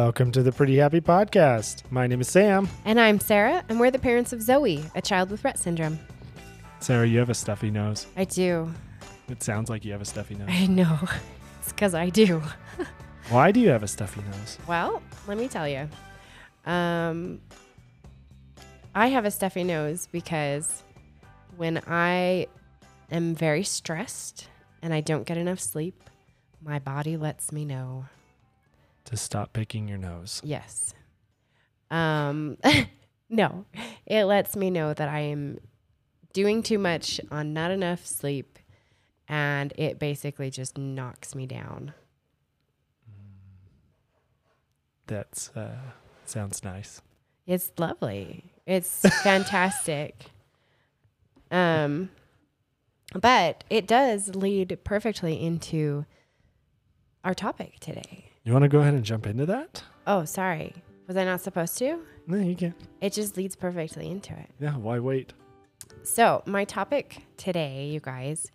Welcome to the Pretty Happy Podcast. My name is Sam. And I'm Sarah, and we're the parents of Zoe, a child with Rett Syndrome. Sarah, you have a stuffy nose. I do. It sounds like you have a stuffy nose. I know. It's because I do. Why do you have a stuffy nose? Well, let me tell you. I have a stuffy nose because when I am very stressed and I don't get enough sleep, my body lets me know to stop picking your nose. Yes. No, it lets me know that I am doing too much on not enough sleep, and it basically just knocks me down. That's sounds nice. It's lovely. It's fantastic. But it does lead perfectly into our topic today. You want to go ahead and jump into that? Oh, sorry. Was I not supposed to? No, you can't. It just leads perfectly into it. Yeah, why wait? So my topic today, you guys,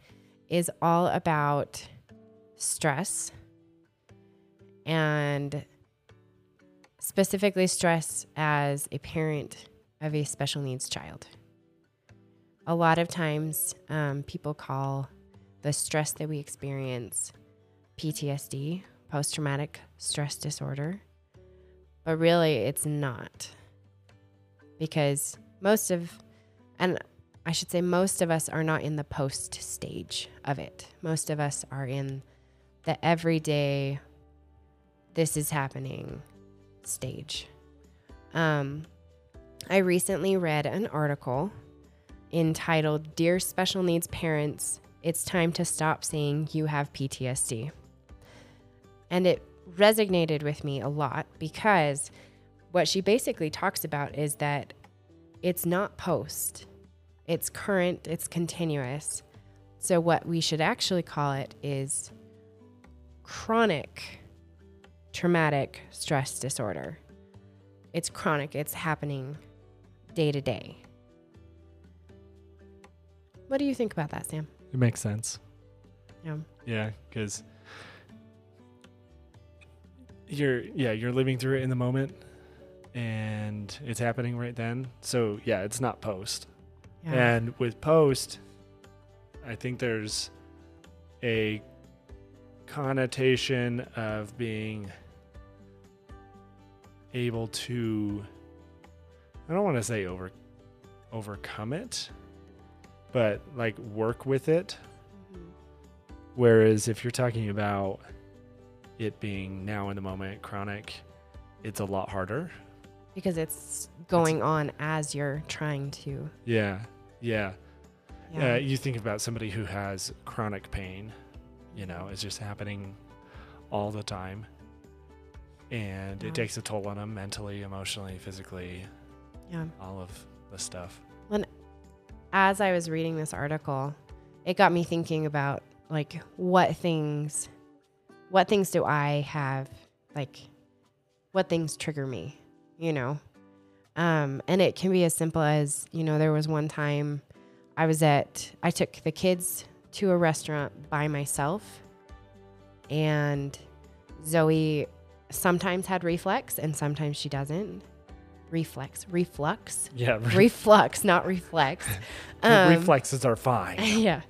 is all about stress, and specifically stress as a parent of a special needs child. A lot of times people call the stress that we experience PTSD, post-traumatic stress disorder, but really it's not, because most of us are not in the post stage of it. Most of us are in the everyday, this is happening stage. I recently read an article entitled, "Dear Special Needs Parents, It's Time to Stop Saying You Have PTSD." And it resonated with me a lot, because what she basically talks about is that it's not post, it's current, it's continuous. So what we should actually call it is chronic traumatic stress disorder. It's chronic, it's happening day to day. What do you think about that, Sam? It makes sense. Yeah, because you're living through it in the moment, and it's happening right then. So yeah, it's not post. Yeah. And with post, I think there's a connotation of being able to, I don't want to say overcome it, but like work with it. Mm-hmm. Whereas if you're talking about it being now in the moment, chronic, it's a lot harder, because it's going on as you're trying to. Yeah. You think about somebody who has chronic pain, you know, it's just happening all the time, and it takes a toll on them mentally, emotionally, physically, all of the stuff. When, as I was reading this article, it got me thinking about like what things do I have, like what things trigger me, you know? And it can be as simple as, you know, there was one time I took the kids to a restaurant by myself, and Zoe sometimes had reflux and sometimes she doesn't. Reflux. Yeah. Reflux, not reflex. Reflexes are fine. Yeah.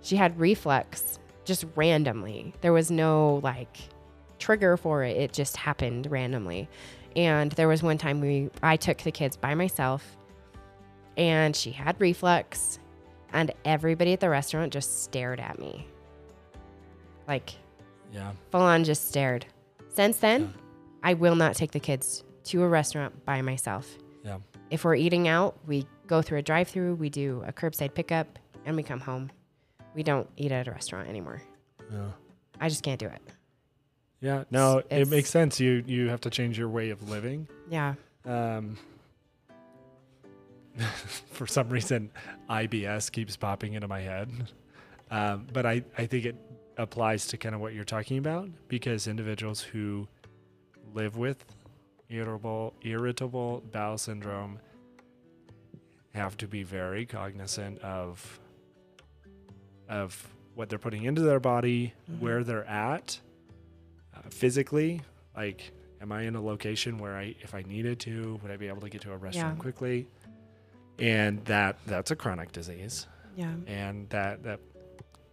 She had reflux just randomly. There was no like trigger for it. It just happened randomly. And there was one time I took the kids by myself, and she had reflux, and everybody at the restaurant just stared at me. Like, yeah, full on just stared. Since then, I will not take the kids to a restaurant by myself. Yeah. If we're eating out, we go through a drive-through, we do a curbside pickup, and we come home. We don't eat at a restaurant anymore. Yeah. I just can't do it. Yeah, no, it makes sense. You have to change your way of living. Yeah. For some reason, IBS keeps popping into my head. But I think it applies to kind of what you're talking about, because individuals who live with irritable bowel syndrome have to be very cognizant of what they're putting into their body, where they're at physically. Like Am I in a location where if I needed to, would I be able to get to a restaurant quickly? And that's a chronic disease. Yeah. And that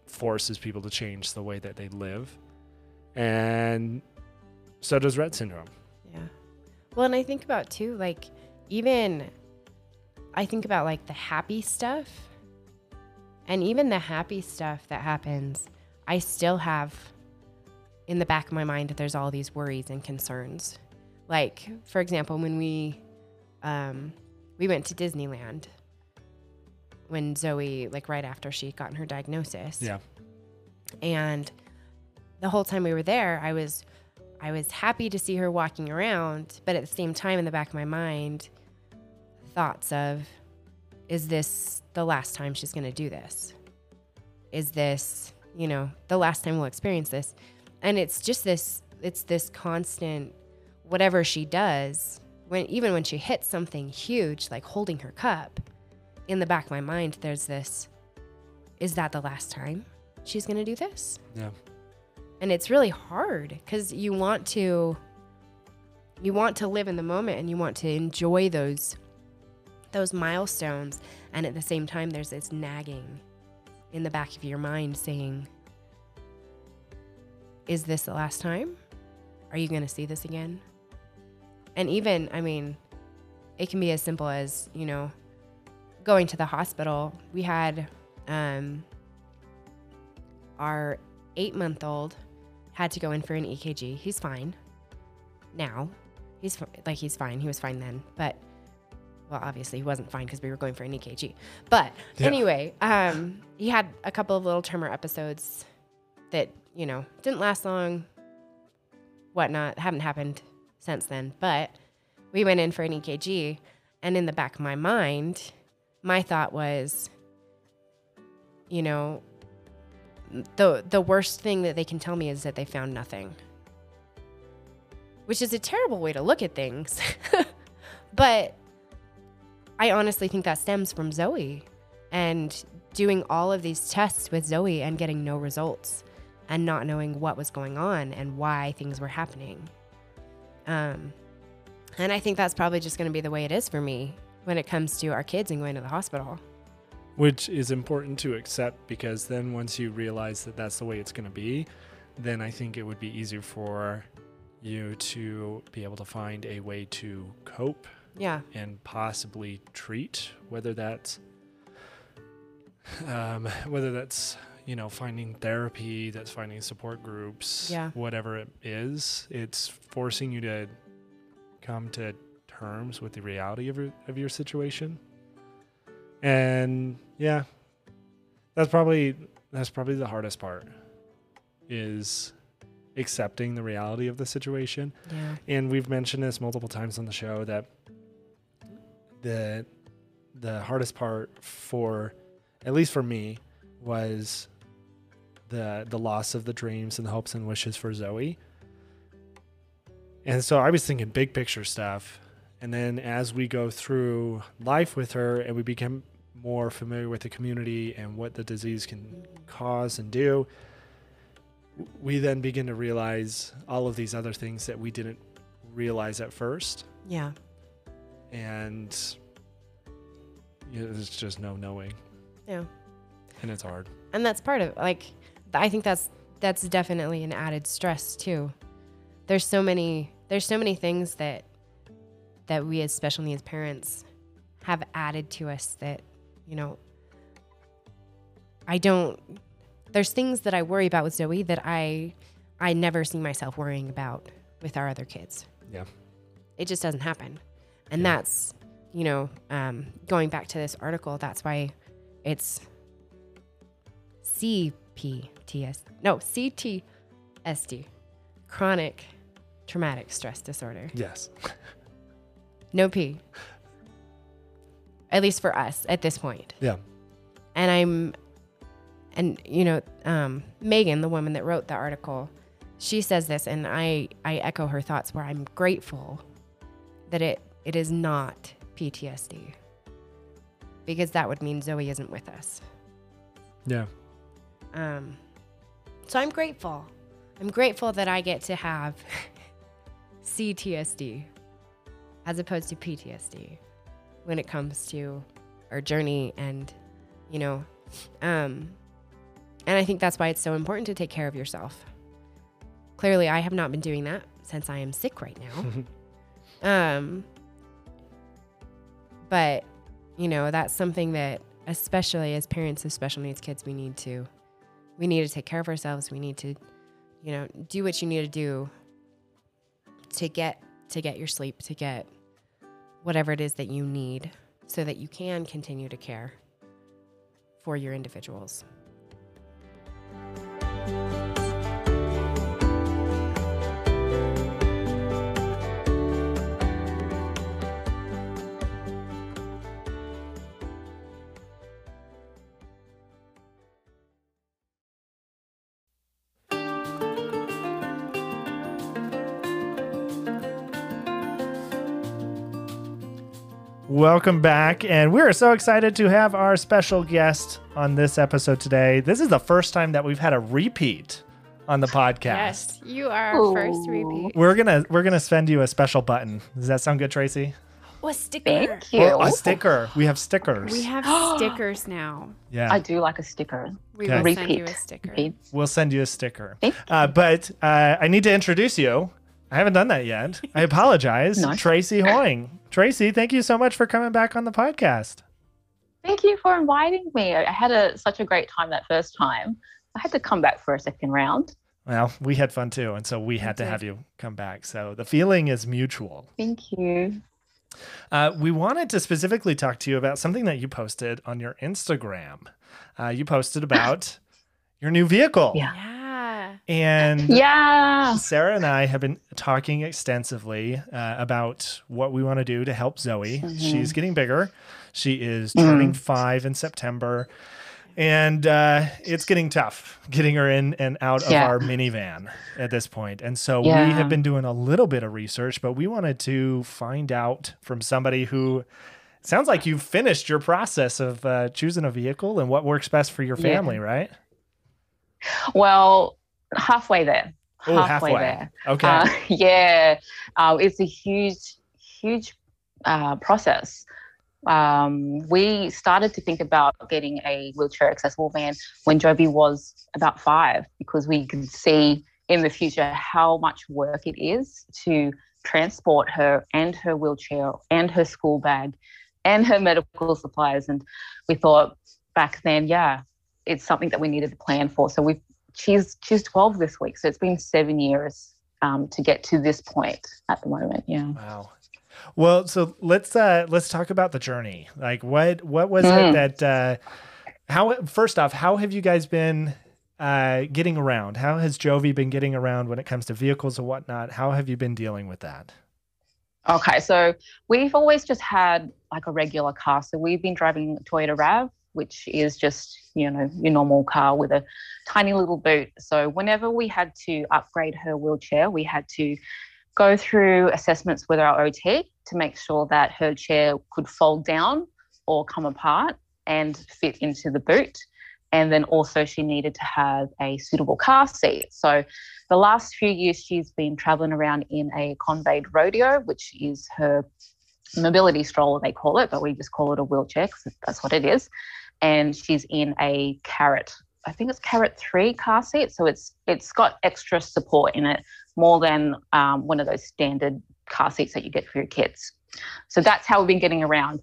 forces people to change the way that they live. And so does Rett syndrome. Yeah. Well, and I think about too, I think about the happy stuff, and even the happy stuff that happens, I still have in the back of my mind that there's all these worries and concerns. Like, for example, when we went to Disneyland when Zoe, right after she gotten her diagnosis. Yeah. And the whole time we were there, I was happy to see her walking around, but at the same time in the back of my mind, thoughts of, is this the last time she's going to do this? Is this, the last time we'll experience this? And it's just this constant, whatever she does, even when she hits something huge, like holding her cup, in the back of my mind, there's this, is that the last time she's going to do this? Yeah. And it's really hard because you want to live in the moment and you want to enjoy those milestones. And at the same time, there's this nagging in the back of your mind saying, is this the last time? Are you going to see this again? And even, it can be as simple as, going to the hospital. We had our 8-month-old had to go in for an EKG. He's fine now. He's fine. He was fine then. But, well, obviously he wasn't fine because we were going for an EKG. But anyway, he had a couple of little tremor episodes that, didn't last long, whatnot. Haven't happened since then. But we went in for an EKG, and in the back of my mind, my thought was, the worst thing that they can tell me is that they found nothing, which is a terrible way to look at things. But I honestly think that stems from Zoe and doing all of these tests with Zoe and getting no results and not knowing what was going on and why things were happening. And I think that's probably just going to be the way it is for me when it comes to our kids and going to the hospital. Which is important to accept, because then once you realize that that's the way it's going to be, then I think it would be easier for you to be able to find a way to cope and possibly treat, whether that's finding therapy, that's finding support groups, whatever it is. It's forcing you to come to terms with the reality of your situation. And that's probably the hardest part, is accepting the reality of the situation. Yeah. And we've mentioned this multiple times on the show that the hardest part, for at least for me, was the loss of the dreams and the hopes and wishes for Zoe. And so I was thinking big picture stuff. And then as we go through life with her and we become more familiar with the community and what the disease can cause and do, we then begin to realize all of these other things that we didn't realize at first. Yeah. And there's just no knowing. Yeah. And it's hard. And that's part of it. I think that's definitely an added stress too. There's so many things that we as special needs parents have added to us that, there's things that I worry about with Zoe that I never see myself worrying about with our other kids. Yeah. It just doesn't happen. And that's, going back to this article, that's why it's CTSD, Chronic Traumatic Stress Disorder. Yes. No P. At least for us at this point. Yeah. And Megan, the woman that wrote the article, she says this, and I echo her thoughts, where I'm grateful that it is not PTSD, because that would mean Zoe isn't with us. Yeah. So I'm grateful that I get to have CTSD as opposed to PTSD when it comes to our journey. And, you know, and I think that's why it's so important to take care of yourself. Clearly, I have not been doing that since I am sick right now. But, you know, that's something that, especially as parents of special needs kids, we need to take care of ourselves. We need to, you know, do what you need to do to get your sleep, to get whatever it is that you need so that you can continue to care for your individuals. Welcome back, and we are so excited to have our special guest on this episode today. This is the first time that we've had a repeat on the podcast. Yes, you are our first repeat. We're gonna send you a special button. Does that sound good, Tracey? Oh, a sticker. Thank you. Oh, a sticker. We have stickers. We have stickers now. Yeah, I do like a sticker. We'll send you a sticker. But I need to introduce you. I haven't done that yet. I apologize. No. Tracey Hoyng. Tracey, thank you so much for coming back on the podcast. Thank you for inviting me. I had such a great time that first time. I had to come back for a second round. Well, we had fun too, and so we had to have you come back. So the feeling is mutual. Thank you. We wanted to specifically talk to you about something that you posted on your Instagram. You posted about your new vehicle. Yeah. And Sarah and I have been talking extensively about what we want to do to help Zoe. Mm-hmm. She's getting bigger. She is turning 5 in September. And it's getting tough getting her in and out of our minivan at this point. And so we have been doing a little bit of research, but we wanted to find out from somebody who sounds like you've finished your process of choosing a vehicle and what works best for your family, right? Well... halfway there. Ooh, halfway there. Okay. It's a huge process. We started to think about getting a wheelchair accessible van when Jovie was about 5, because we could see in the future how much work it is to transport her and her wheelchair and her school bag and her medical supplies. And we thought back then, it's something that we needed to plan for. So she's 12 this week, so it's been 7 years to get to this point at the moment. Yeah. Wow. Well, so let's talk about the journey. Like, what was it that? First off, how have you guys been getting around? How has Jovie been getting around when it comes to vehicles and whatnot? How have you been dealing with that? Okay, so we've always just had like a regular car. So we've been driving Toyota RAV, which is just, you know, your normal car with a tiny little boot. So whenever we had to upgrade her wheelchair, we had to go through assessments with our OT to make sure that her chair could fold down or come apart and fit into the boot. And then also she needed to have a suitable car seat. So the last few years she's been traveling around in a Convaid Rodeo, which is her mobility stroller, they call it, but we just call it a wheelchair because that's what it is. And she's in a Carrot, I think it's Carrot 3 car seat. So it's got extra support in it, more than one of those standard car seats that you get for your kids. So that's how we've been getting around,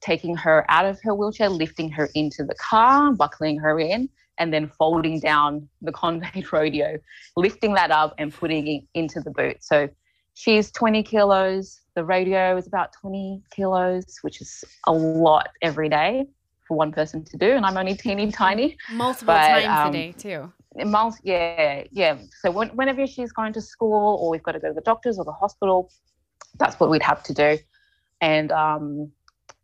taking her out of her wheelchair, lifting her into the car, buckling her in, and then folding down the Convaid Rodeo, lifting that up and putting it into the boot. So she's 20 kilos. The rodeo is about 20 kilos, which is a lot every day for one person to do, and I'm only teeny tiny. Multiple times a day too. So whenever she's going to school or we've got to go to the doctors or the hospital, that's what we'd have to do. And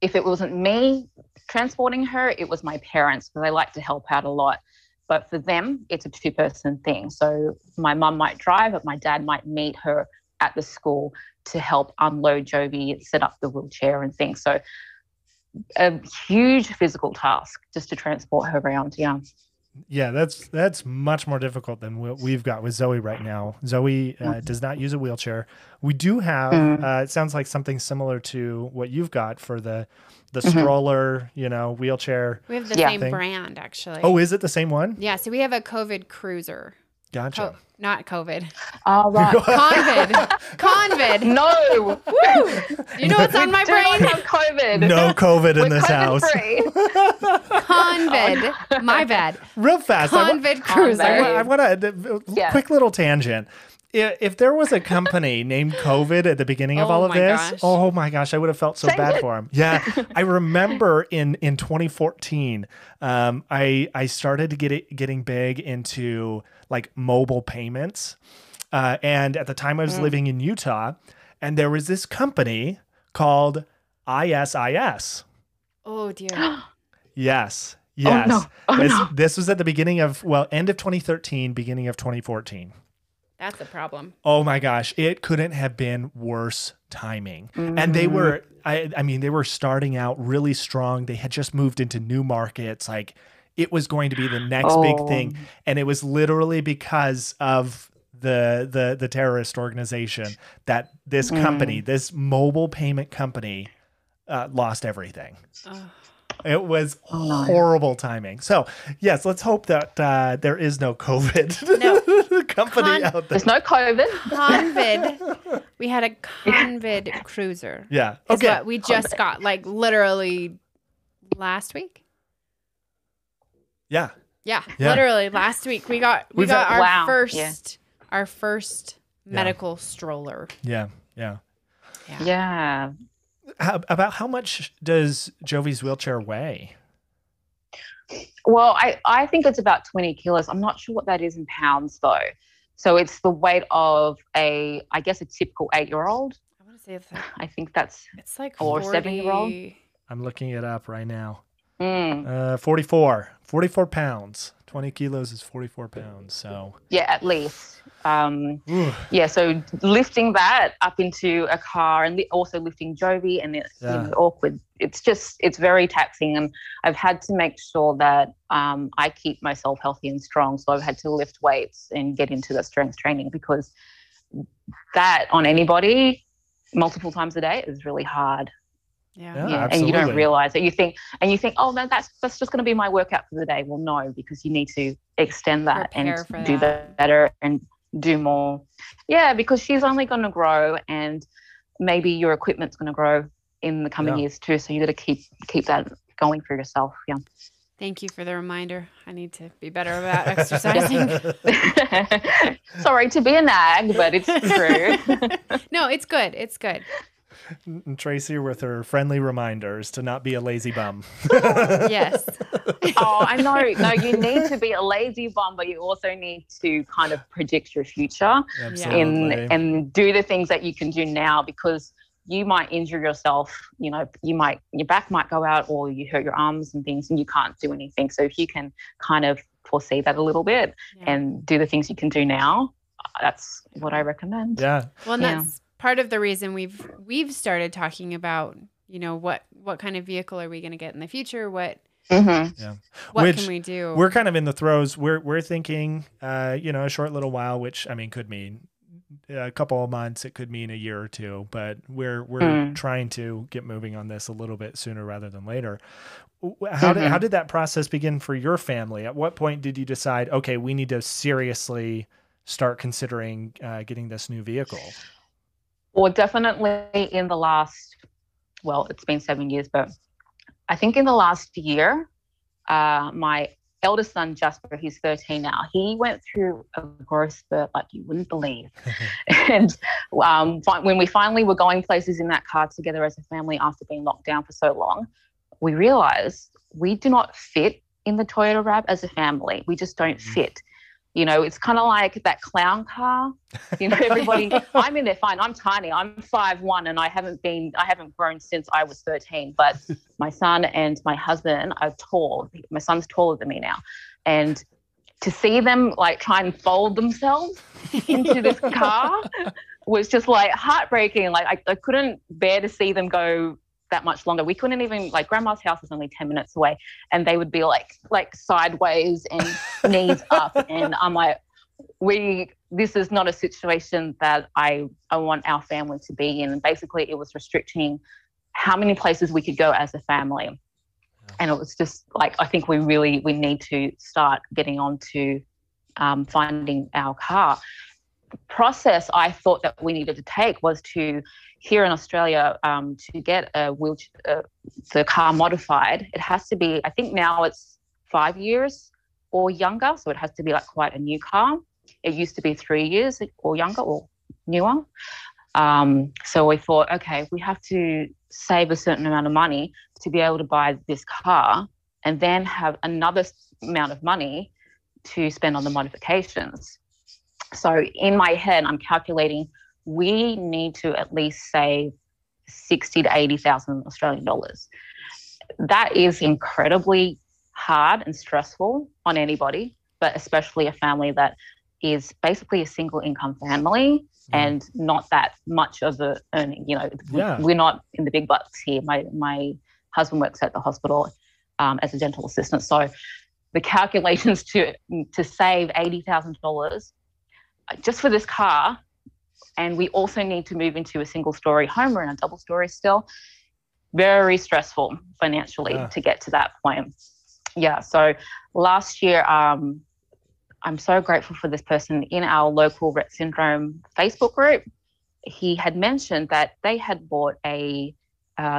if it wasn't me transporting her, it was my parents, because they like to help out a lot. But for them, it's a two-person thing. So my mum might drive, but my dad might meet her at the school to help unload Jovie, set up the wheelchair and things. So a huge physical task just to transport her around. Yeah. Yeah, that's much more difficult than what we've got with Zoe right now. Zoe does not use a wheelchair. We do have, it sounds like something similar to what you've got for the stroller, you know, wheelchair. We have the same brand, actually. Oh, is it the same one? Yeah, so we have a Convaid Cruiser. Gotcha. Not COVID. All right. Convid. No. Woo. You know what's on my brain? No COVID. No COVID in this house. Convid. My bad. Real fast. Convid Cruiser. I want a quick little tangent. If there was a company named COVID at the beginning of all of this, oh my gosh, I would have felt so bad for him. Yeah. I remember in 2014, I started to getting big into like mobile payments. And at the time I was living in Utah, and there was this company called ISIS. Oh dear. Yes. Yes. Oh, no. This was at the beginning of, end of 2013, beginning of 2014. That's a problem. Oh my gosh. It couldn't have been worse timing. Mm-hmm. And they were, they were starting out really strong. They had just moved into new markets. Like it was going to be the next big thing. And it was literally because of the terrorist organization that this company, this mobile payment company, lost everything. Oh. It was horrible timing. So, yes, let's hope that there is no COVID company out there. There's no COVID. Convid. We had a Convid Cruiser. Yeah. Okay. What we just got, like, literally last week. Yeah. Yeah. Literally last week we got our first medical stroller. Yeah. Yeah. Yeah. Yeah. How much does Jovie's wheelchair weigh? Well, I think it's about 20 kilos. I'm not sure what that is in pounds, though. So it's the weight of a typical 8-year-old. I want to say that. I think that's it's like 40... or 7-year-old. I'm looking it up right now. 44 pounds. 20 kilos is 44 pounds. So yeah, at least. So lifting that up into a car and also lifting Jovie and it's awkward. It's very taxing, and I've had to make sure that I keep myself healthy and strong. So I've had to lift weights and get into the strength training, because that on anybody multiple times a day is really hard. Yeah, and you don't realize it. You think, oh no, that's just going to be my workout for the day. Well, no, because you need to extend that and do that better and do more. Yeah, because she's only going to grow, and maybe your equipment's going to grow in the coming years too. So you got to keep that going for yourself. Yeah. Thank you for the reminder. I need to be better about exercising. Sorry to be a nag, but it's true. No, it's good. It's good. And Tracey with her friendly reminders to not be a lazy bum. Yes. Oh, I know. No, you need to be a lazy bum, but you also need to kind of predict your future. Absolutely. And do the things that you can do now, because you might injure yourself. You know, your back might go out, or you hurt your arms and things, and you can't do anything. So if you can kind of foresee that a little bit and do the things you can do now, that's what I recommend. Yeah. Well, and that's part of the reason we've started talking about, you know, what kind of vehicle are we going to get in the future? What can we do? We're kind of in the throes. We're thinking, you know, a short little while, which I mean could mean a couple of months. It could mean a year or two. But we're trying to get moving on this a little bit sooner rather than later. How did that process begin for your family? At what point did you decide, okay, we need to seriously start considering getting this new vehicle? Well, definitely in the last, it's been 7 years, but I think in the last year, my eldest son, Jasper, he's 13 now, he went through a growth spurt like you wouldn't believe. And when we finally were going places in that car together as a family after being locked down for so long, we realized we do not fit in the Toyota RAV as a family. We just don't fit. You know, it's kind of like that clown car. You know, everybody, I'm in there fine. I'm tiny. I'm 5'1", and I haven't grown since I was 13. But my son and my husband are tall. My son's taller than me now. And to see them, like, try and fold themselves into this car was just, like, heartbreaking. Like, I couldn't bear to see them go that much longer. We couldn't even, like, grandma's house is only 10 minutes away, and they would be like sideways and knees up, and I'm like, this is not a situation that I want our family to be in. And basically it was restricting how many places we could go as a family. And it was just like, I think we need to start getting on to finding our car. The process I thought that we needed to take was to, here in Australia, to get a wheelchair, the car modified. It has to be, I think now it's 5 years or younger, so it has to be like quite a new car. It used to be 3 years or younger or newer. So we thought, okay, we have to save a certain amount of money to be able to buy this car and then have another amount of money to spend on the modifications. So in my head, I'm calculating we need to at least save $60,000 to $80,000 Australian dollars. That is incredibly hard and stressful on anybody, but especially a family that is basically a single income family and not that much of a earning. You know, we're not in the big bucks here. My husband works at the hospital as a dental assistant. So the calculations to save $80,000 just for this car, and we also need to move into a single-story home. We're in a double-story still. Very stressful financially to get to that point. Yeah, so last year, I'm so grateful for this person in our local Rett Syndrome Facebook group. He had mentioned that they had bought a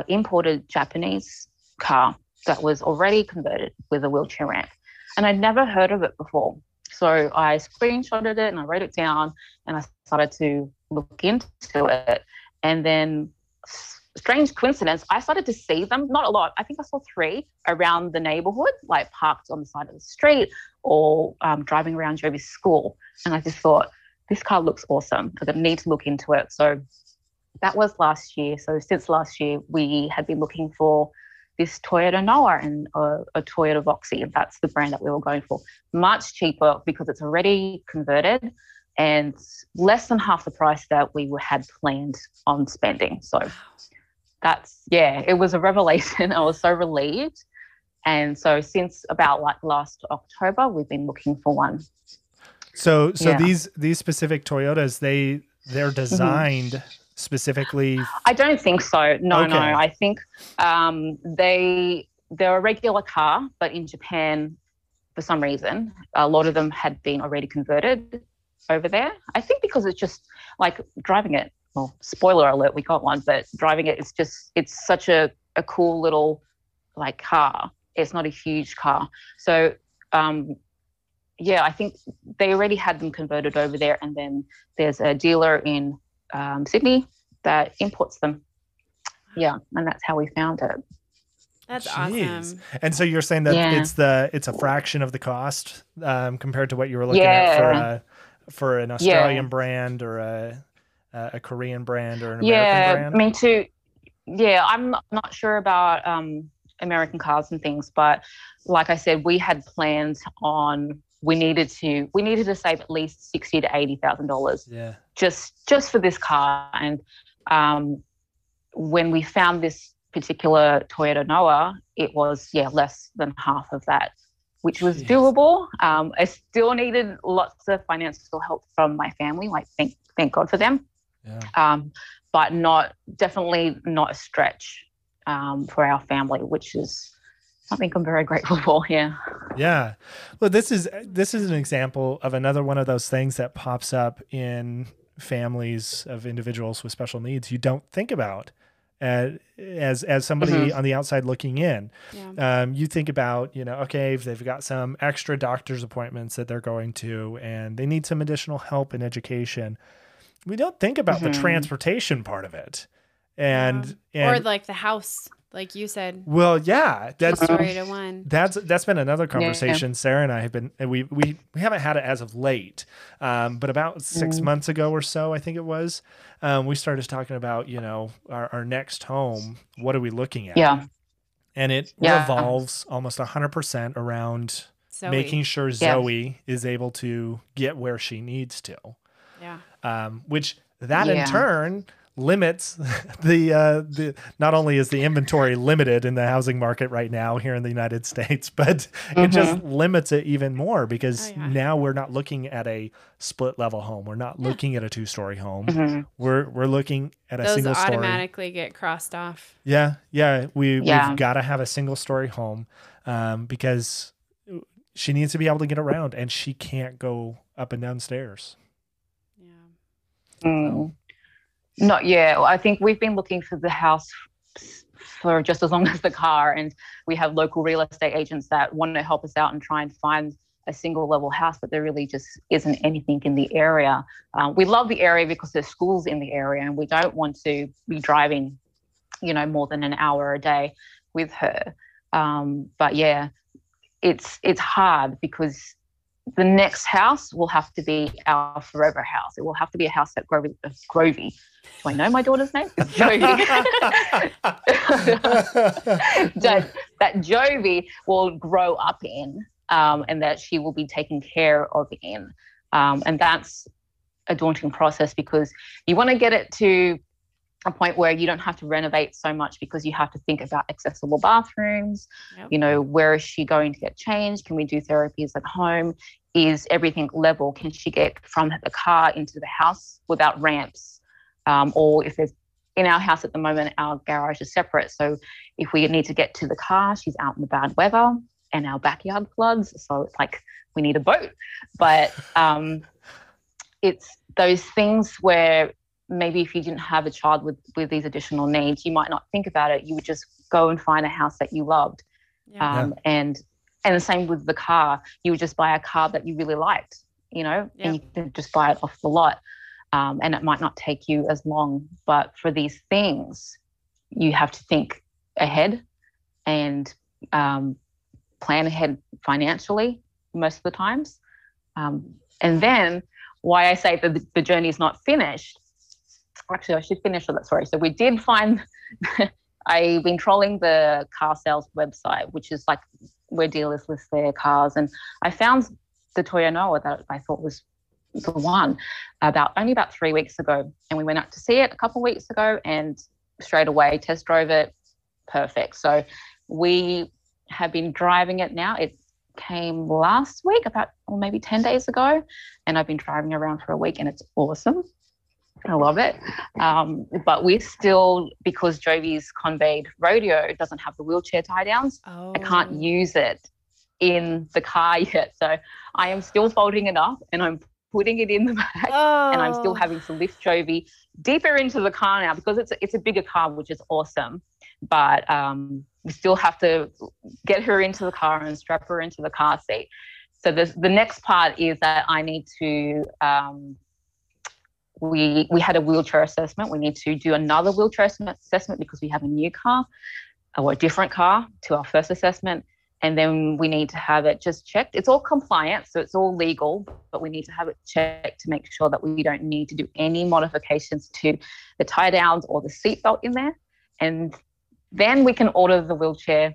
imported Japanese car that was already converted with a wheelchair ramp, and I'd never heard of it before. So I screenshotted it and I wrote it down and I started to look into it. And then, strange coincidence, I started to see them, not a lot. I think I saw three around the neighborhood, like parked on the side of the street or driving around Jovie's school. And I just thought, this car looks awesome. I need to look into it. So that was last year. So since last year, we had been looking for this Toyota Noah and a Toyota Voxy. That's the brand that we were going for. Much cheaper because it's already converted and less than half the price that we had planned on spending. So that's, it was a revelation. I was so relieved. And so since about like last October, we've been looking for one. So these specific Toyotas, they're designed specifically? I don't think so. No. I think they're a regular car, but in Japan, for some reason, a lot of them had been already converted over there. I think because it's just like driving it, well, spoiler alert, we got one, but driving it is just, it's such a cool little like car. It's not a huge car. So, I think they already had them converted over there. And then there's a dealer in Sydney that imports them. Yeah. And that's how we found it. That's awesome. And so you're saying that it's a fraction of the cost compared to what you were looking at for an Australian brand or a Korean brand or an American brand? Yeah, me too. Yeah, I'm not sure about American cars and things, but like I said, we had planned on we needed to save at least $60,000 to $80,000 just for this car. And when we found this particular Toyota Noah, it was less than half of that, which was doable. I still needed lots of financial help from my family. Like thank God for them, but definitely not a stretch for our family, which is something I'm very grateful for. Yeah. Well, this is an example of another one of those things that pops up in families of individuals with special needs you don't think about as somebody on the outside looking in. You think about, okay, if they've got some extra doctor's appointments that they're going to and they need some additional help in education. We don't think about the transportation part of it. And or like the house, like you said. Well, that's been another conversation. Sarah and I have been, and we haven't had it as of late, but about 6 months ago or so, I think it was, we started talking about our next home. What are we looking at? Yeah, and it revolves almost 100% around Zoe. Making sure Zoe is able to get where she needs to. Which in turn limits the not only is the inventory limited in the housing market right now here in the United States, but it just limits it even more because now we're not looking at a split level home. We're not looking at a two-story home. We're looking at a single story. Those automatically get crossed off. We've got to have a single story home because she needs to be able to get around and she can't go up and down stairs. I think we've been looking for the house for just as long as the car, and we have local real estate agents that want to help us out and try and find a single level house, but there really just isn't anything in the area. We love the area because there's schools in the area, and we don't want to be driving, you know, more than an hour a day with her. But yeah, it's hard because the next house will have to be our forever house. It will have to be a house that Grovey. Do I know my daughter's name? It's Jovie. that Jovie will grow up in, and that she will be taken care of in. And that's a daunting process because you want to get it to a point where you don't have to renovate so much because you have to think about accessible bathrooms. You know, where is she going to get changed? Can we do therapies at home? Is everything level? Can she get from the car into the house without ramps? Or if there's, in our house at the moment, our garage is separate. So if we need to get to the car, she's out in the bad weather and our backyard floods. So it's like, we need a boat. But it's those things where maybe if you didn't have a child with these additional needs, you might not think about it. You would just go and find a house that you loved. And the same with the car. You would just buy a car that you really liked, you know, and you could just buy it off the lot. And it might not take you as long. But for these things, you have to think ahead and plan ahead financially most of the times. And then why I say that the journey is not finished. Actually, I should finish with that story. So we did find, I've been trolling the car sales website, which is like where dealers list their cars. And I found the Toyota Noah that I thought was the one about 3 weeks ago. And we went out to see it a couple of weeks ago and straight away test drove it. Perfect. So we have been driving it now. It came last week, maybe 10 days ago. And I've been driving around for a week and it's awesome. I love it. But we're still, because Jovie's Convaid Rodeo doesn't have the wheelchair tie downs, I can't use it in the car yet. So I am still folding it up and I'm putting it in the back and I'm still having to lift Jovie deeper into the car now because it's a bigger car, which is awesome. But we still have to get her into the car and strap her into the car seat. So the next part is that I need to We had a wheelchair assessment. We need to do another wheelchair assessment because we have a new car or a different car to our first assessment. And then we need to have it just checked. It's all compliant, so it's all legal, but we need to have it checked to make sure that we don't need to do any modifications to the tie downs or the seatbelt in there. And then we can order the wheelchair,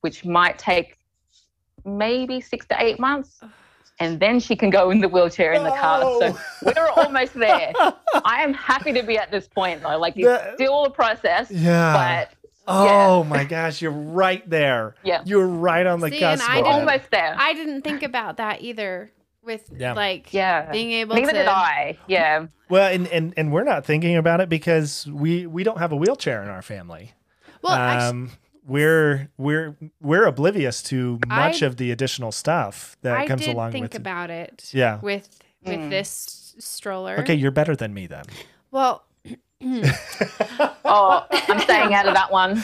which might take maybe 6 to 8 months. And then she can go in the wheelchair in the car. So we're almost there. I am happy to be at this point, though. Like, it's still a process. But, my gosh, you're right there. You're right on the cusp. We're almost there. I didn't think about that either with, being able Neither to. Neither did I. Yeah. Well, and we're not thinking about it because we don't have a wheelchair in our family. Well, actually, we're oblivious to much of the additional stuff that comes along with it. I did think about it with this stroller. Okay, you're better than me then. Well, I'm staying out of that one.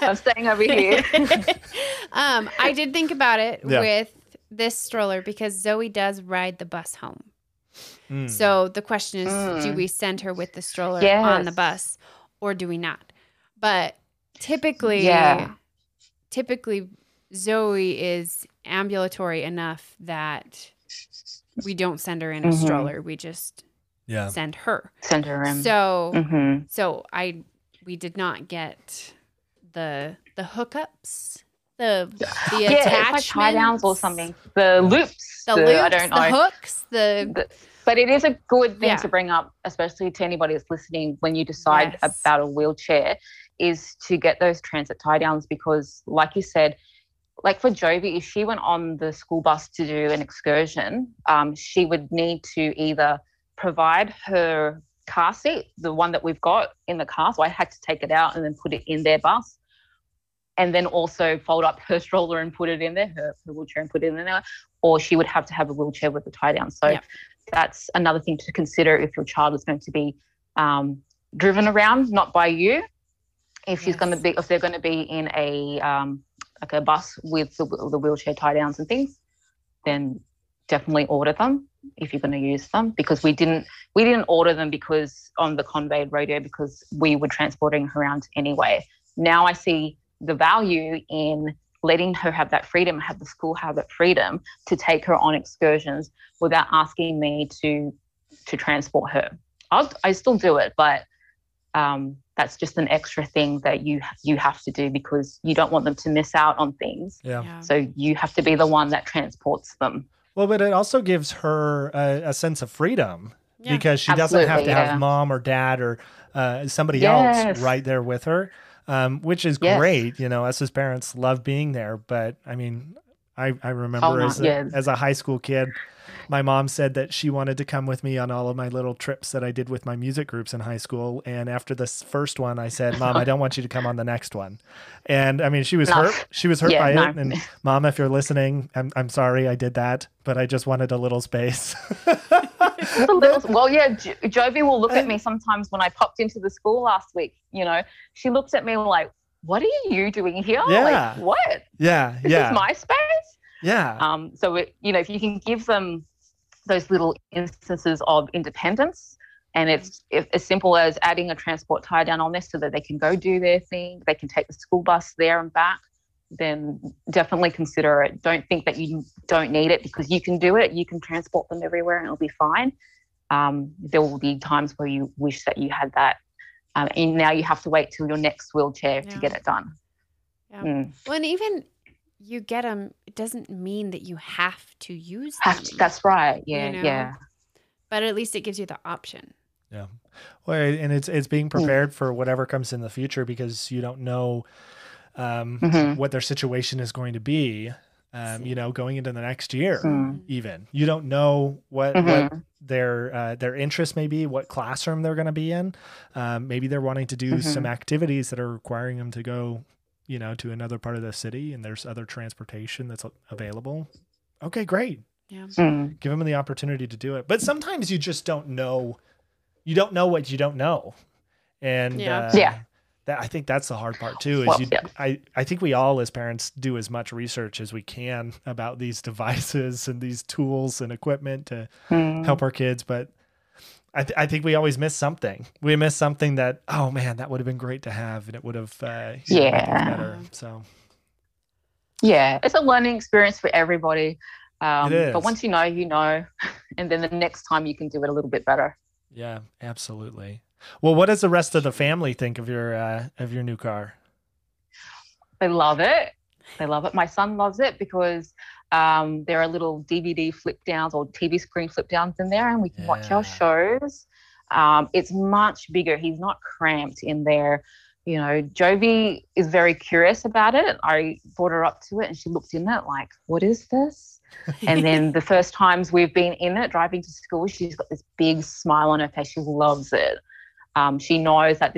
I'm staying over here. I did think about it with this stroller because Zoe does ride the bus home. So the question is, do we send her with the stroller on the bus or do we not? But Typically, Zoe is ambulatory enough that we don't send her in a stroller. We just send her. Send her in. So, we did not get the hookups, the attachments, it's like tie downs or something. The loops, I don't know. The hooks, the But it is a good thing to bring up, especially to anybody that's listening, when you decide about a wheelchair, is to get those transit tie-downs, because like you said, like for Jovie, if she went on the school bus to do an excursion, she would need to either provide her car seat, the one that we've got in the car, so I had to take it out and then put it in their bus, and then also fold up her stroller and put it in there, her wheelchair and put it in there, or she would have to have a wheelchair with a tie-down. So that's another thing to consider if your child is going to be driven around, not by you, if she's going to be, if they're going to be in a like a bus with the wheelchair tie-downs and things, then definitely order them if you're going to use them, because we didn't order them because on the Convaid Rodeo, because we were transporting her around anyway. Now I see the value in letting her have that freedom, have the school have that freedom to take her on excursions without asking me to transport her. I still do it, but that's just an extra thing that you have to do because you don't want them to miss out on things. Yeah. So you have to be the one that transports them. Well, but it also gives her a sense of freedom because she doesn't have to have mom or dad or somebody else right there with her, which is great. You know, us as parents love being there. But, I mean, I remember as a high school kid, my mom said that she wanted to come with me on all of my little trips that I did with my music groups in high school. And after this first one, I said, Mom, I don't want you to come on the next one. And I mean, she was hurt. She was hurt by it. And Mom, if you're listening, I'm sorry I did that, but I just wanted a little space. Jovie will look at me sometimes when I popped into the school last week. You know, she looks at me like, what are you doing here? Yeah. Like, what? Yeah. This is my space? Yeah. So, if you can give them those little instances of independence, and it's as simple as adding a transport tie down on this so that they can go do their thing, they can take the school bus there and back, then definitely consider it. Don't think that you don't need it because you can do it. You can transport them everywhere and it'll be fine. There will be times where you wish that you had that. And now you have to wait till your next wheelchair to get it done. Yeah. Mm. Well, and even... you get them, it doesn't mean that you have to use them. That's right. Yeah, you know? Yeah. But at least it gives you the option. Yeah. Well, and it's being prepared for whatever comes in the future because you don't know what their situation is going to be, you know, going into the next year even. You don't know what their interest may be, what classroom they're going to be in. Maybe they're wanting to do some activities that are requiring them to go, you know, to another part of the city, and there's other transportation that's available. Okay, great. Yeah. Mm. Give them the opportunity to do it. But sometimes you just don't know. You don't know what you don't know. And that, I think that's the hard part too. Is I think we all as parents do as much research as we can about these devices and these tools and equipment to help our kids. But I think we always miss something. We miss something that, oh man, that would have been great to have, and it would have been better. So it's a learning experience for everybody. It is. But once you know, and then the next time you can do it a little bit better. Yeah, absolutely. Well, what does the rest of the family think of your new car? They love it. They love it. My son loves it because there are little DVD flip downs or TV screen flip downs in there, and we can watch our shows. It's much bigger. He's not cramped in there. You know, Jovie is very curious about it. I brought her up to it and she looked in it like, what is this? And then the first times we've been in it, driving to school, she's got this big smile on her face. She loves it. She knows that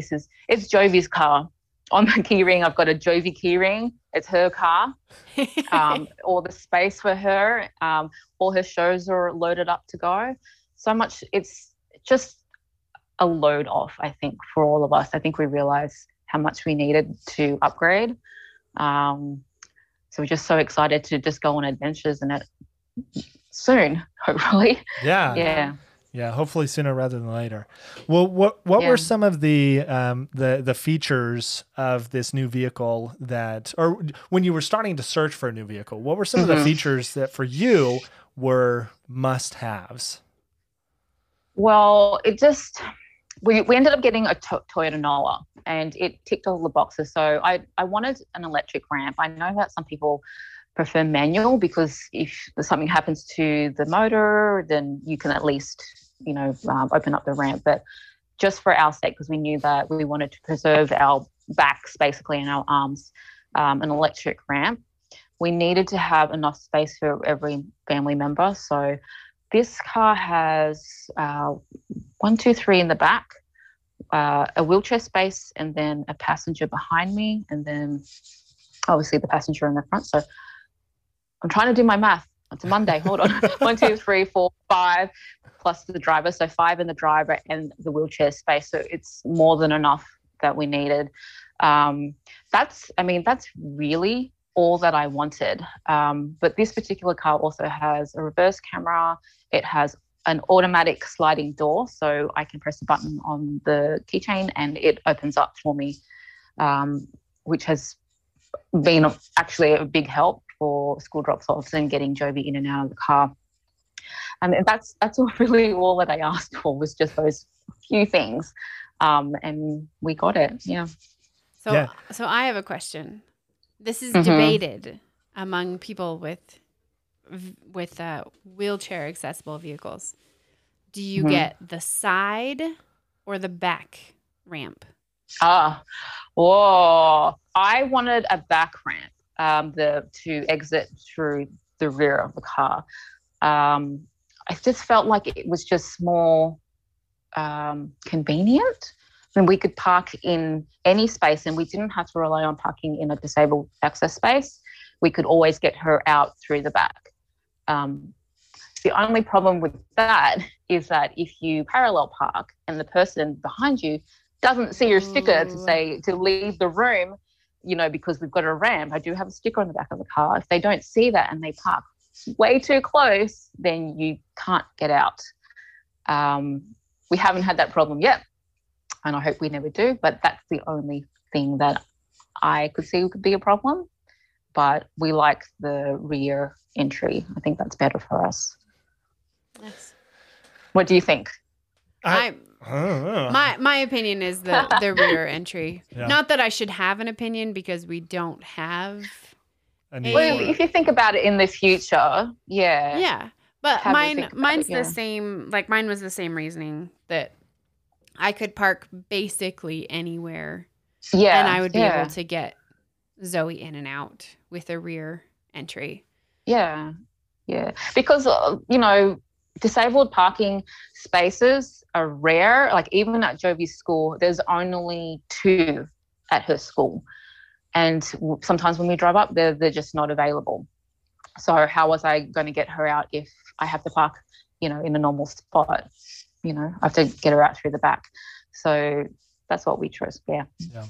it's Jovie's car. On the key ring, I've got a Jovie key ring. It's her car. All the space for her. All her shows are loaded up to go. So much. It's just a load off, I think, for all of us. I think we realized how much we needed to upgrade. So we're just so excited to just go on adventures in it soon, hopefully. Yeah. Yeah. Yeah, hopefully sooner rather than later. Well, what were some of the features of this new vehicle that, or when you were starting to search for a new vehicle, what were some of the features that for you were must-haves? Well, it just, we ended up getting a Toyota Noah, and it ticked all the boxes. So I wanted an electric ramp. I know that some people prefer manual, because if something happens to the motor, then you can at least, you know, open up the ramp. But just for our sake, because we knew that we wanted to preserve our backs basically and our arms, an electric ramp, we needed to have enough space for every family member. So this car has 1, 2, 3 in the back, a wheelchair space, and then a passenger behind me, and then obviously the passenger in the front. So I'm trying to do my math. It's a Monday. Hold on. 1, 2, 3, 4, 5, plus the driver. So 5 in the driver and the wheelchair space. So it's more than enough that we needed. That's really all that I wanted. But this particular car also has a reverse camera. It has an automatic sliding door. So I can press a button on the keychain and it opens up for me, which has been actually a big help for school drop-offs and getting Jovie in and out of the car. And that's really all that I asked for, was just those few things. And we got it. Yeah. So I have a question. This is debated among people with wheelchair accessible vehicles. Do you get the side or the back ramp? I wanted a back ramp, to exit through the rear of the car. I just felt like it was just more convenient. I mean, we could park in any space and we didn't have to rely on parking in a disabled access space. We could always get her out through the back. The only problem with that is that if you parallel park and the person behind you doesn't see your sticker to say to leave the room, you know, because we've got a ramp, I do have a sticker on the back of the car. If they don't see that and they park way too close, then you can't get out. We haven't had that problem yet, and I hope we never do, but that's the only thing that I could see could be a problem. But we like the rear entry. I think that's better for us. Yes. What do you think? My opinion is the rear entry. Yeah. Not that I should have an opinion, because we don't have. Well, if you think about it in the future, yeah. Yeah. But mine was the same reasoning, that I could park basically anywhere. Yeah. And I would be able to get Zoe in and out with a rear entry. Yeah. Yeah. Because, disabled parking spaces are rare. Like, even at Jovie's school, there's only 2 at her school. And sometimes when we drive up, they're just not available. So how was I going to get her out if I have to park, in a normal spot? I have to get her out through the back. So that's what we chose. Yeah. Yeah.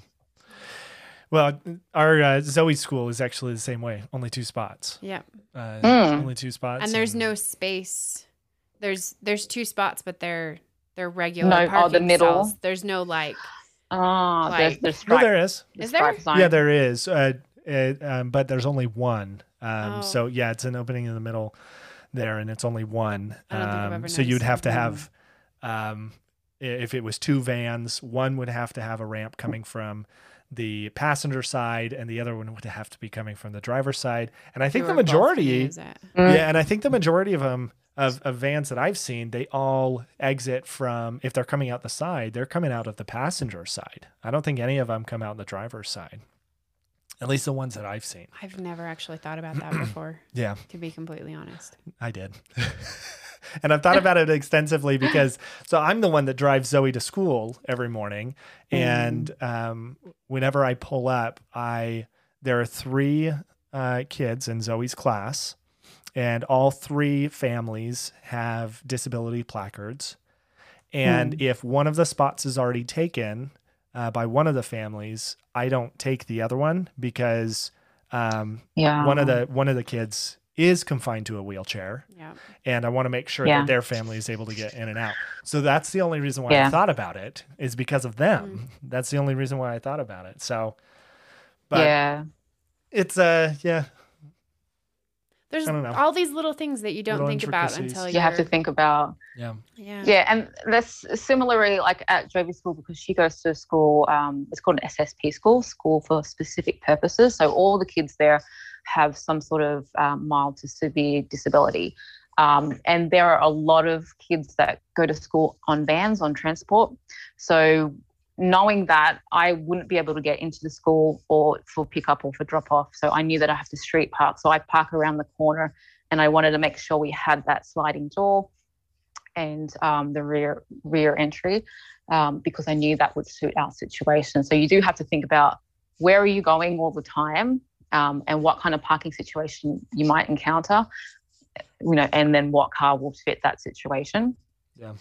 Well, our Zoe's school is actually the same way. Only 2 spots. Yeah. Only 2 spots. And there's no space. There's 2 spots, but they're regular parking the middle. Cells. There's no there is. Is there? Yeah, there is. But there's only 1. So yeah, it's an opening in the middle there, and it's only 1. I don't think I've ever so you'd have to have, if it was 2 vans, 1 would have to have a ramp coming from the passenger side, and the other one would have to be coming from the driver's side. And I think the majority of them, of vans that I've seen, they all exit from, if they're coming out the side, they're coming out of the passenger side. I don't think any of them come out the driver's side, at least the ones that I've seen. I've never actually thought about that before. Yeah. To be completely honest. I did. And I've thought about it extensively, because I'm the one that drives Zoe to school every morning. And whenever I pull up, there are 3 kids in Zoe's class. And all 3 families have disability placards. And if one of the spots is already taken by one of the families, I don't take the other one, because one of the kids is confined to a wheelchair. Yeah. And I want to make sure that their family is able to get in and out. So that's the only reason why I thought about it, is because of them. That's the only reason why I thought about it. So, but it's there's all these little things that you don't think about until you have to think about. Yeah. Yeah. Yeah. And that's similarly like at Jovie's school, because she goes to school, it's called an SSP school for specific purposes. So all the kids there have some sort of mild to severe disability. And there are a lot of kids that go to school on vans, on transport. So knowing that I wouldn't be able to get into the school or for pickup or for drop off. So I knew that I have to street park. So I park around the corner, and I wanted to make sure we had that sliding door and the rear entry because I knew that would suit our situation. So you do have to think about where are you going all the time and what kind of parking situation you might encounter, you know, and then what car will fit that situation. Yeah.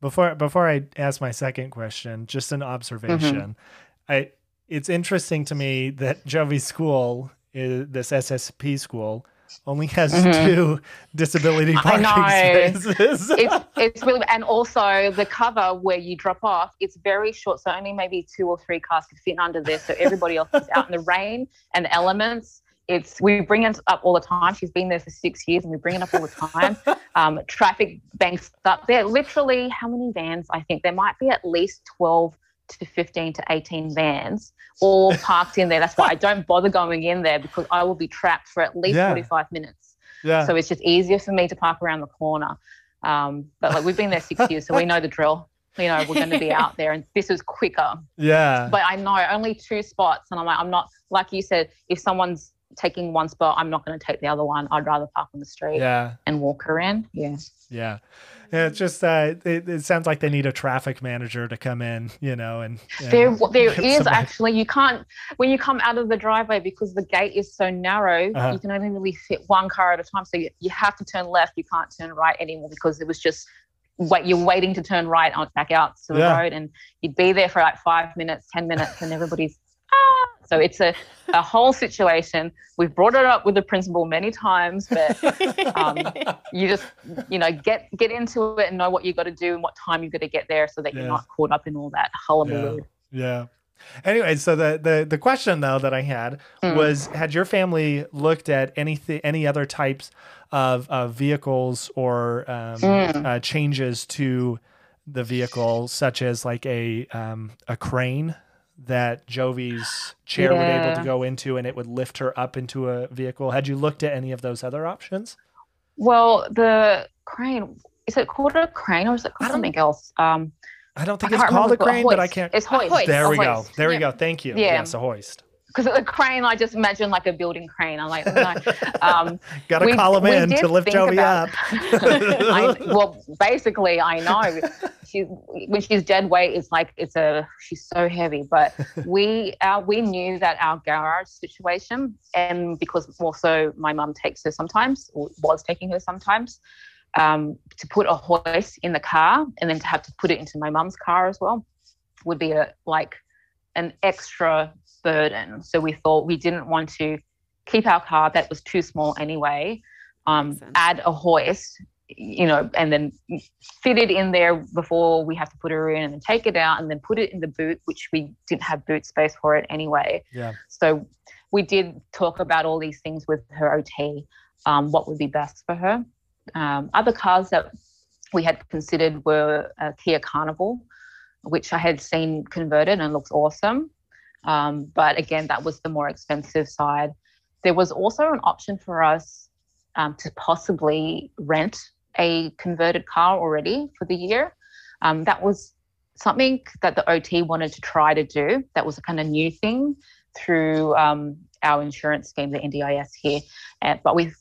Before I ask my second question, just an observation. Mm-hmm. It's interesting to me that Jovie's school, this SSP school, only has mm-hmm. two disability parking spaces. It's really, and also the cover where you drop off, it's very short, so only maybe two or three cars could fit under there. So everybody else is out in the rain and elements. We bring it up all the time. She's been there for 6 years and we bring it up all the time. Traffic banks up there. Literally, how many vans? I think there might be at least 12 to 15 to 18 vans all parked in there. That's why I don't bother going in there, because I will be trapped for at least 45 minutes. Yeah. So it's just easier for me to park around the corner. But like, we've been there 6 years, so we know the drill. You know, we're going to be out there, and this is quicker. Yeah. But I know only two spots, and I'm like, I'm not, like you said, if someone's taking one spot, I'm not going to take the other one. I'd rather park on the street and walk her in. Yeah. Yeah. It's just, it sounds like they need a traffic manager to come in, you know, and there is somebody. Actually, you can't, when you come out of the driveway, because the gate is so narrow, you can only really fit one car at a time. So you have to turn left. You can't turn right anymore, because it was just you're waiting to turn right on back out to the road, and you'd be there for like 5 minutes, 10 minutes, and everybody's, so it's a whole situation. We've brought it up with the principal many times, but you just, you know, get into it and know what you got to do and what time you've got to get there, so that you're not caught up in all that hullabaloo. Yeah. Anyway, so the question though that I had was, had your family looked at any other types of vehicles or changes to the vehicle, such as like a crane that Jovie's chair was able to go into and it would lift her up into a vehicle? Had you looked at any of those other options? Well, the crane, is it called a crane or is it called something else? I don't think it's called a crane, but I can't. It's hoist. There we go. There we go. Thank you. Yeah. Yes, a hoist. Because a crane, I just imagine like a building crane. I'm like, no. Got to call him in to lift Jovie up. Well, basically, I know. When she's dead weight, it's like she's so heavy. But we knew that our garage situation, and because also my mum takes her sometimes, or was taking her sometimes, to put a hoist in the car and then to have to put it into my mum's car as well would be an extra burden. So we thought we didn't want to keep our car that was too small anyway, add a hoist, you know, and then fit it in there before we have to put her in, and then take it out and then put it in the boot, which we didn't have boot space for it anyway. Yeah. So we did talk about all these things with her OT, what would be best for her. Other cars that we had considered were a Kia Carnival, which I had seen converted and looks awesome. But again, that was the more expensive side. There was also an option for us to possibly rent a converted car already for the year. That was something that the OT wanted to try to do. That was a kind of new thing through our insurance scheme, the NDIS here. But we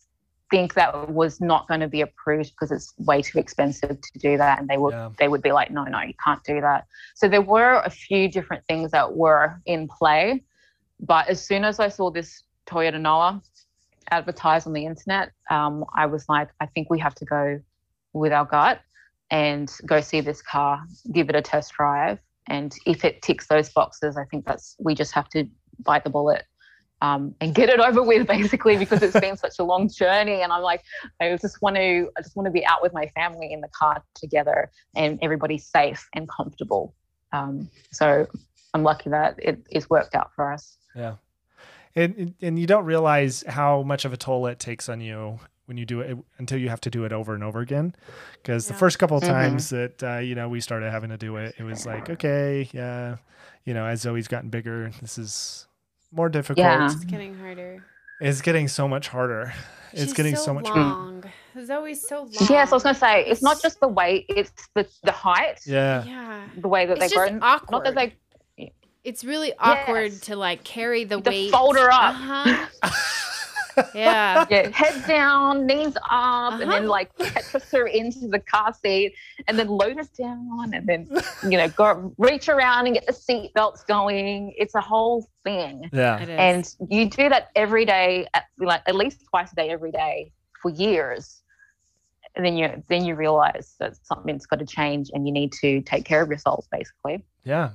think that was not going to be approved because it's way too expensive to do that, and they would be like, no, you can't do that. So there were a few different things that were in play, but as soon as I saw this Toyota Noah advertised on the internet, I was like, I think we have to go with our gut and go see this car, give it a test drive, and if it ticks those boxes, I think we just have to bite the bullet. And get it over with, basically, because it's been such a long journey, and I'm like, I just want to be out with my family in the car together, and everybody's safe and comfortable. So I'm lucky that it's worked out for us. Yeah, and you don't realize how much of a toll it takes on you when you do it, until you have to do it over and over again. Because the first couple of times that, you know, we started having to do it, it was like, okay, yeah, you know, as Zoe's gotten bigger, this is more difficult. Yeah. It's getting harder. It's getting so much harder. It's getting so much harder. Zoe's so long. Yeah, so I was going to say, it's not just the weight, it's the height. Yeah. Yeah. The way that they're grown. It's awkward. Not that they... It's really awkward to, like, carry the weight. Fold her up. Uh-huh. Yeah. Yeah. Head down, knees up, and then, like, Tetris her into the car seat and then load us down and then, you know, go reach around and get the seat belts going. It's a whole thing. Yeah. It is. And you do that every day, at least twice a day every day for years. And then you realize that something's got to change and you need to take care of yourselves, basically. Yeah.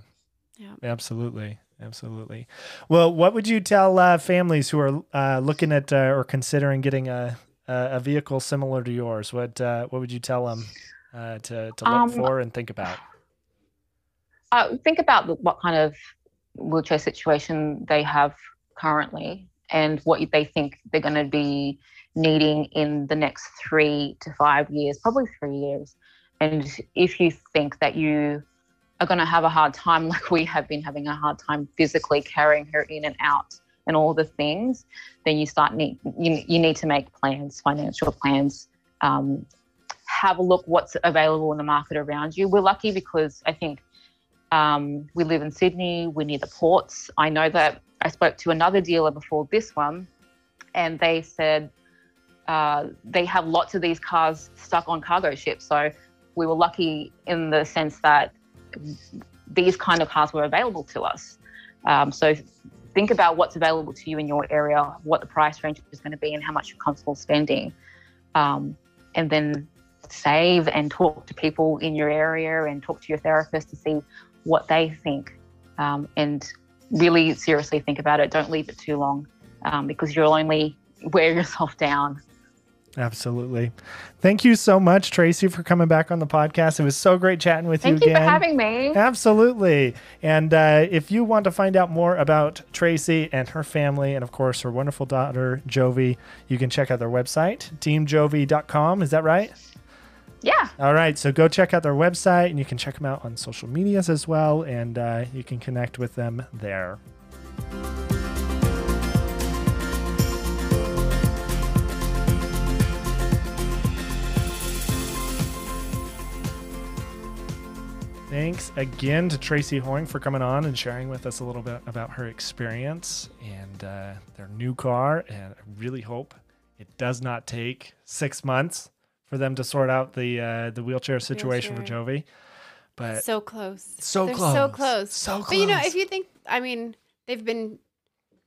Yeah, absolutely. Absolutely. Well, what would you tell families who are looking at or considering getting a vehicle similar to yours? What would you tell them to look for and think about? Think about what kind of wheelchair situation they have currently and what they think they're going to be needing in the next 3 to 5 years, probably 3 years. And if you think that you are going to have a hard time, like we have been having a hard time physically carrying her in and out and all the things, then you need to make plans, financial plans. Have a look what's available in the market around you. We're lucky because I think we live in Sydney, we're near the ports. I know that I spoke to another dealer before this one and they said they have lots of these cars stuck on cargo ships. So we were lucky in the sense that these kind of cars were available to us. So think about what's available to you in your area, what the price range is going to be and how much you're comfortable spending. And then save and talk to people in your area and talk to your therapist to see what they think. And really seriously think about it. Don't leave it too long because you'll only wear yourself down. Absolutely. Thank you so much, Tracey, for coming back on the podcast. It was so great chatting with you again. Thank you for having me. Absolutely. And if you want to find out more about Tracey and her family and, of course, her wonderful daughter, Jovie, you can check out their website, teamjovie.com. Is that right? Yeah. All right. So go check out their website, and you can check them out on social medias as well, and you can connect with them there. Thanks again to Tracey Hoyng for coming on and sharing with us a little bit about her experience and their new car. And I really hope it does not take 6 months for them to sort out the wheelchair situation for Jovie. But so close. But you know, if you think, I mean, they've been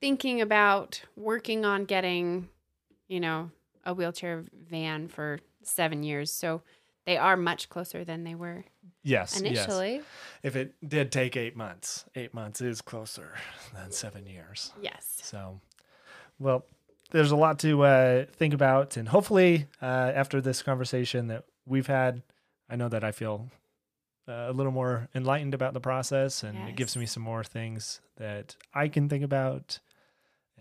thinking about working on getting, you know, a wheelchair van for 7 years. So they are much closer than they were. Yes. Initially. Yes. If it did take 8 months, 8 months is closer than 7 years. Yes. So, well, there's a lot to think about. And hopefully after this conversation that we've had, I know that I feel a little more enlightened about the process and it gives me some more things that I can think about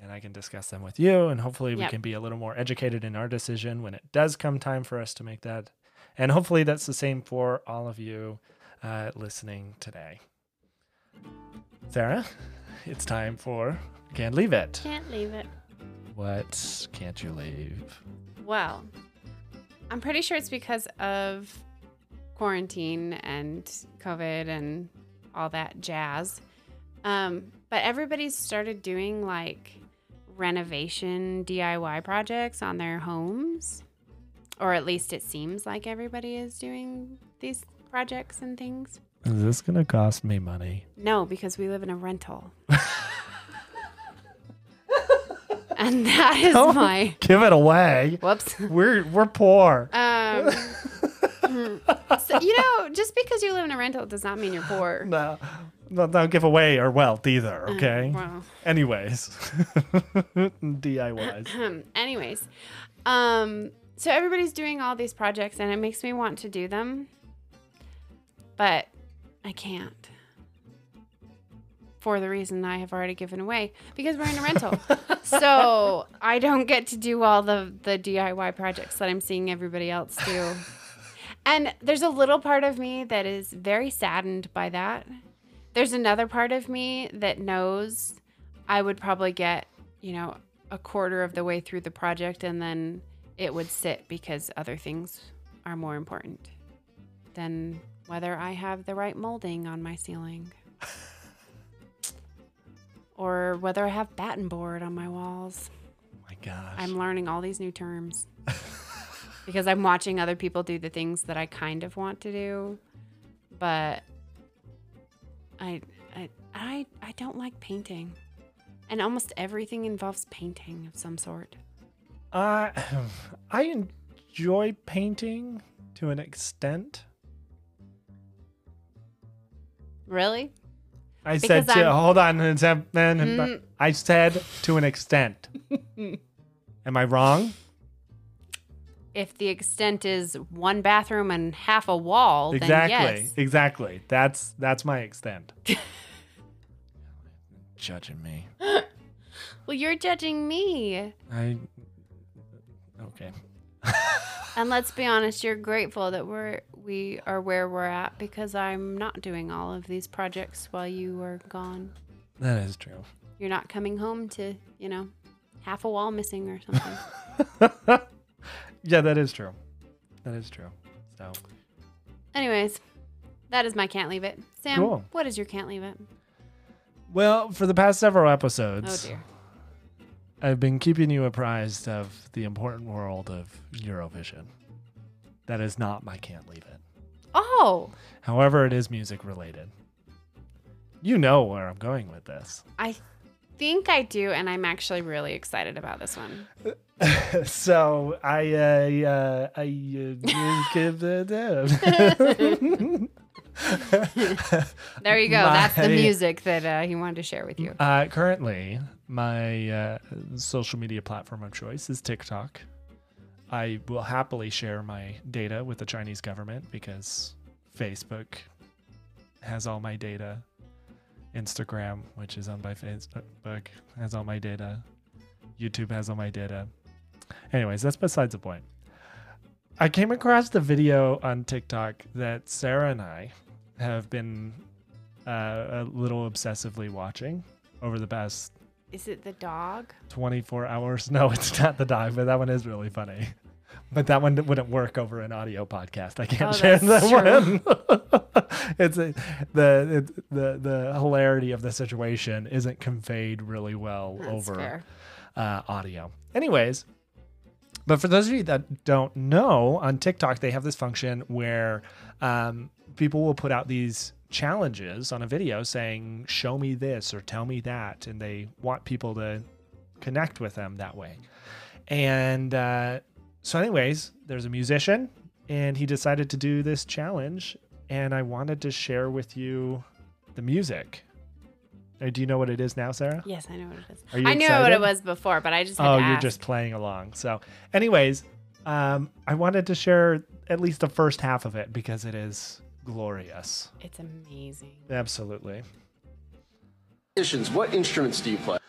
and I can discuss them with you. And hopefully we can be a little more educated in our decision when it does come time for us to make that. And hopefully that's the same for all of you listening today. Sarah, it's time for Can't Leave It. Can't Leave It. What can't you leave? Well, I'm pretty sure it's because of quarantine and COVID and all that jazz. But everybody's started doing like renovation DIY projects on their homes. Or at least it seems like everybody is doing these projects and things. Is this going to cost me money? No, because we live in a rental. And that is Give it away. Whoops. We're poor. So, you know, just because you live in a rental does not mean you're poor. No. Don't give away our wealth either, okay? Well. Anyways. DIYs. Anyways. So everybody's doing all these projects, and it makes me want to do them, but I can't for the reason I have already given away, because we're in a rental. So I don't get to do all the DIY projects that I'm seeing everybody else do. And there's a little part of me that is very saddened by that. There's another part of me that knows I would probably get, you know, a quarter of the way through the project, and then it would sit because other things are more important than whether I have the right molding on my ceiling or whether I have batten board on my walls. Oh my gosh. I'm learning all these new terms because I'm watching other people do the things that I kind of want to do, but I don't like painting. And almost everything involves painting of some sort. I enjoy painting to an extent. Really? I said, hold on a second. I said to an extent. Am I wrong? If the extent is one bathroom and half a wall, then yes. Exactly. That's my extent. Judging me. Well, you're judging me. Okay. And let's be honest, you're grateful that we are where we're at, because I'm not doing all of these projects while you are gone. That is true. You're not coming home to, half a wall missing or something. Yeah, that is true. That is true. So, anyways, that is my can't leave it. Sam, cool. What is your can't leave it? Well, for the past several episodes, I've been keeping you apprised of the important world of Eurovision. That is not my can't leave it. Oh. However, it is music related. You know where I'm going with this. I think I do, and I'm actually really excited about this one. So I there you go. That's the music that he wanted to share with you. Currently, my social media platform of choice is TikTok. I will happily share my data with the Chinese government because Facebook has all my data. Instagram, which is owned by Facebook, has all my data. YouTube has all my data. Anyways, that's besides the point. I came across the video on TikTok that Sarah and I have been a little obsessively watching over the past... Is it the dog? 24 hours. No, it's not the dog, but that one is really funny. But that one wouldn't work over an audio podcast. I can't share that one. The hilarity of the situation isn't conveyed really well over audio. Anyways... But for those of you that don't know, on TikTok, they have this function where people will put out these challenges on a video saying, show me this or tell me that. And they want people to connect with them that way. And so anyways, there's a musician and he decided to do this challenge. And I wanted to share with you the music. Do you know what it is now, Sarah? Yes, I know what it is. I knew what it was before, but I just had to ask. You're just playing along. So anyways, I wanted to share at least the first half of it because it is glorious. It's amazing. Absolutely. What instruments do you play?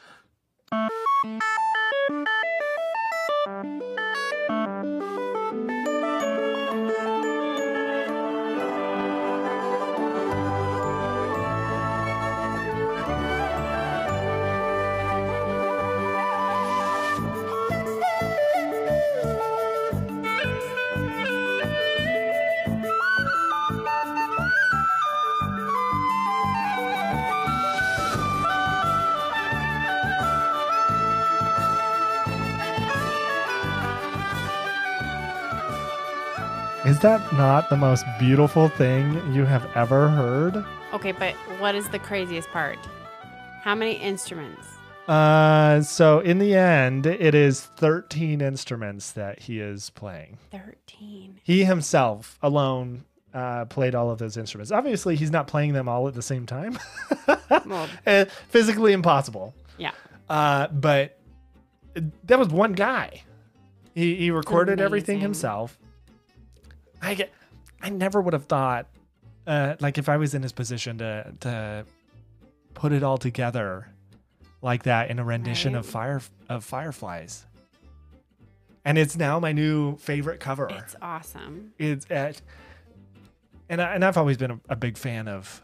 Is that not the most beautiful thing you have ever heard? Okay, but what is the craziest part? How many instruments? So in the end, it is 13 instruments that he is playing. 13. He himself alone played all of those instruments. Obviously, he's not playing them all at the same time. Well, physically impossible. Yeah. But that was one guy. He recorded everything himself. I never would have thought, if I was in his position to put it all together like that in a rendition of Fireflies. And it's now my new favorite cover. It's awesome. It's I've always been a big fan of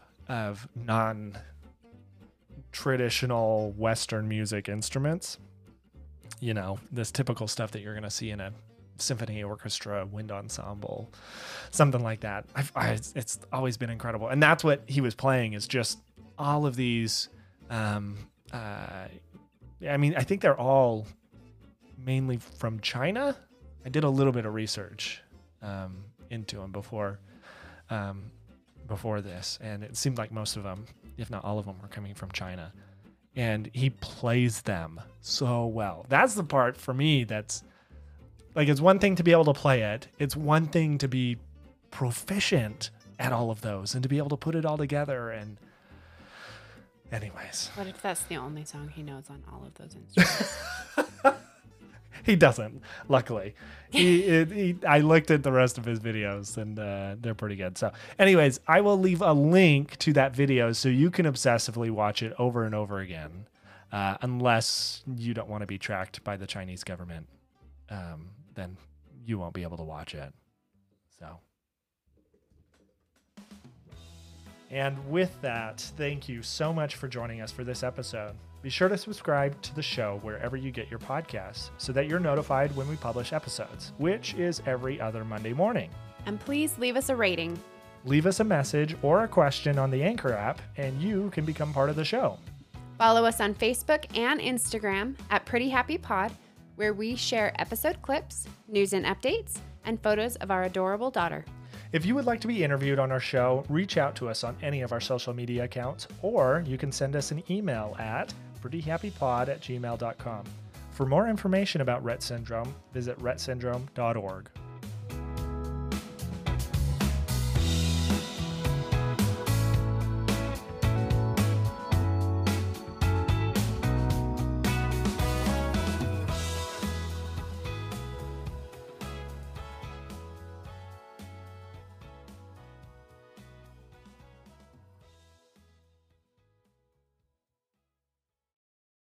non-traditional Western music instruments. you know, this typical stuff that you're going to see in a symphony orchestra, wind ensemble, something like that. It's always been incredible. And that's what he was playing, is just all of these. I mean, I think they're all mainly from China. I did a little bit of research into them before this, and it seemed like most of them, if not all of them, were coming from China. And he plays them so well. That's the part for me that's like, it's one thing to be able to play it. It's one thing to be proficient at all of those and to be able to put it all together. And anyways. What if that's the only song he knows on all of those instruments? He doesn't, luckily. I looked at the rest of his videos, and they're pretty good. So anyways, I will leave a link to that video so you can obsessively watch it over and over again, unless you don't want to be tracked by the Chinese government. Then you won't be able to watch it. So. And with that, thank you so much for joining us for this episode. Be sure to subscribe to the show wherever you get your podcasts so that you're notified when we publish episodes, which is every other Monday morning. And please leave us a rating. Leave us a message or a question on the Anchor app, and you can become part of the show. Follow us on Facebook and Instagram at Pretty Happy Pod, where we share episode clips, news and updates, and photos of our adorable daughter. If you would like to be interviewed on our show, reach out to us on any of our social media accounts, or you can send us an email at prettyhappypod@gmail.com. For more information about Rett Syndrome, visit rettsyndrome.org.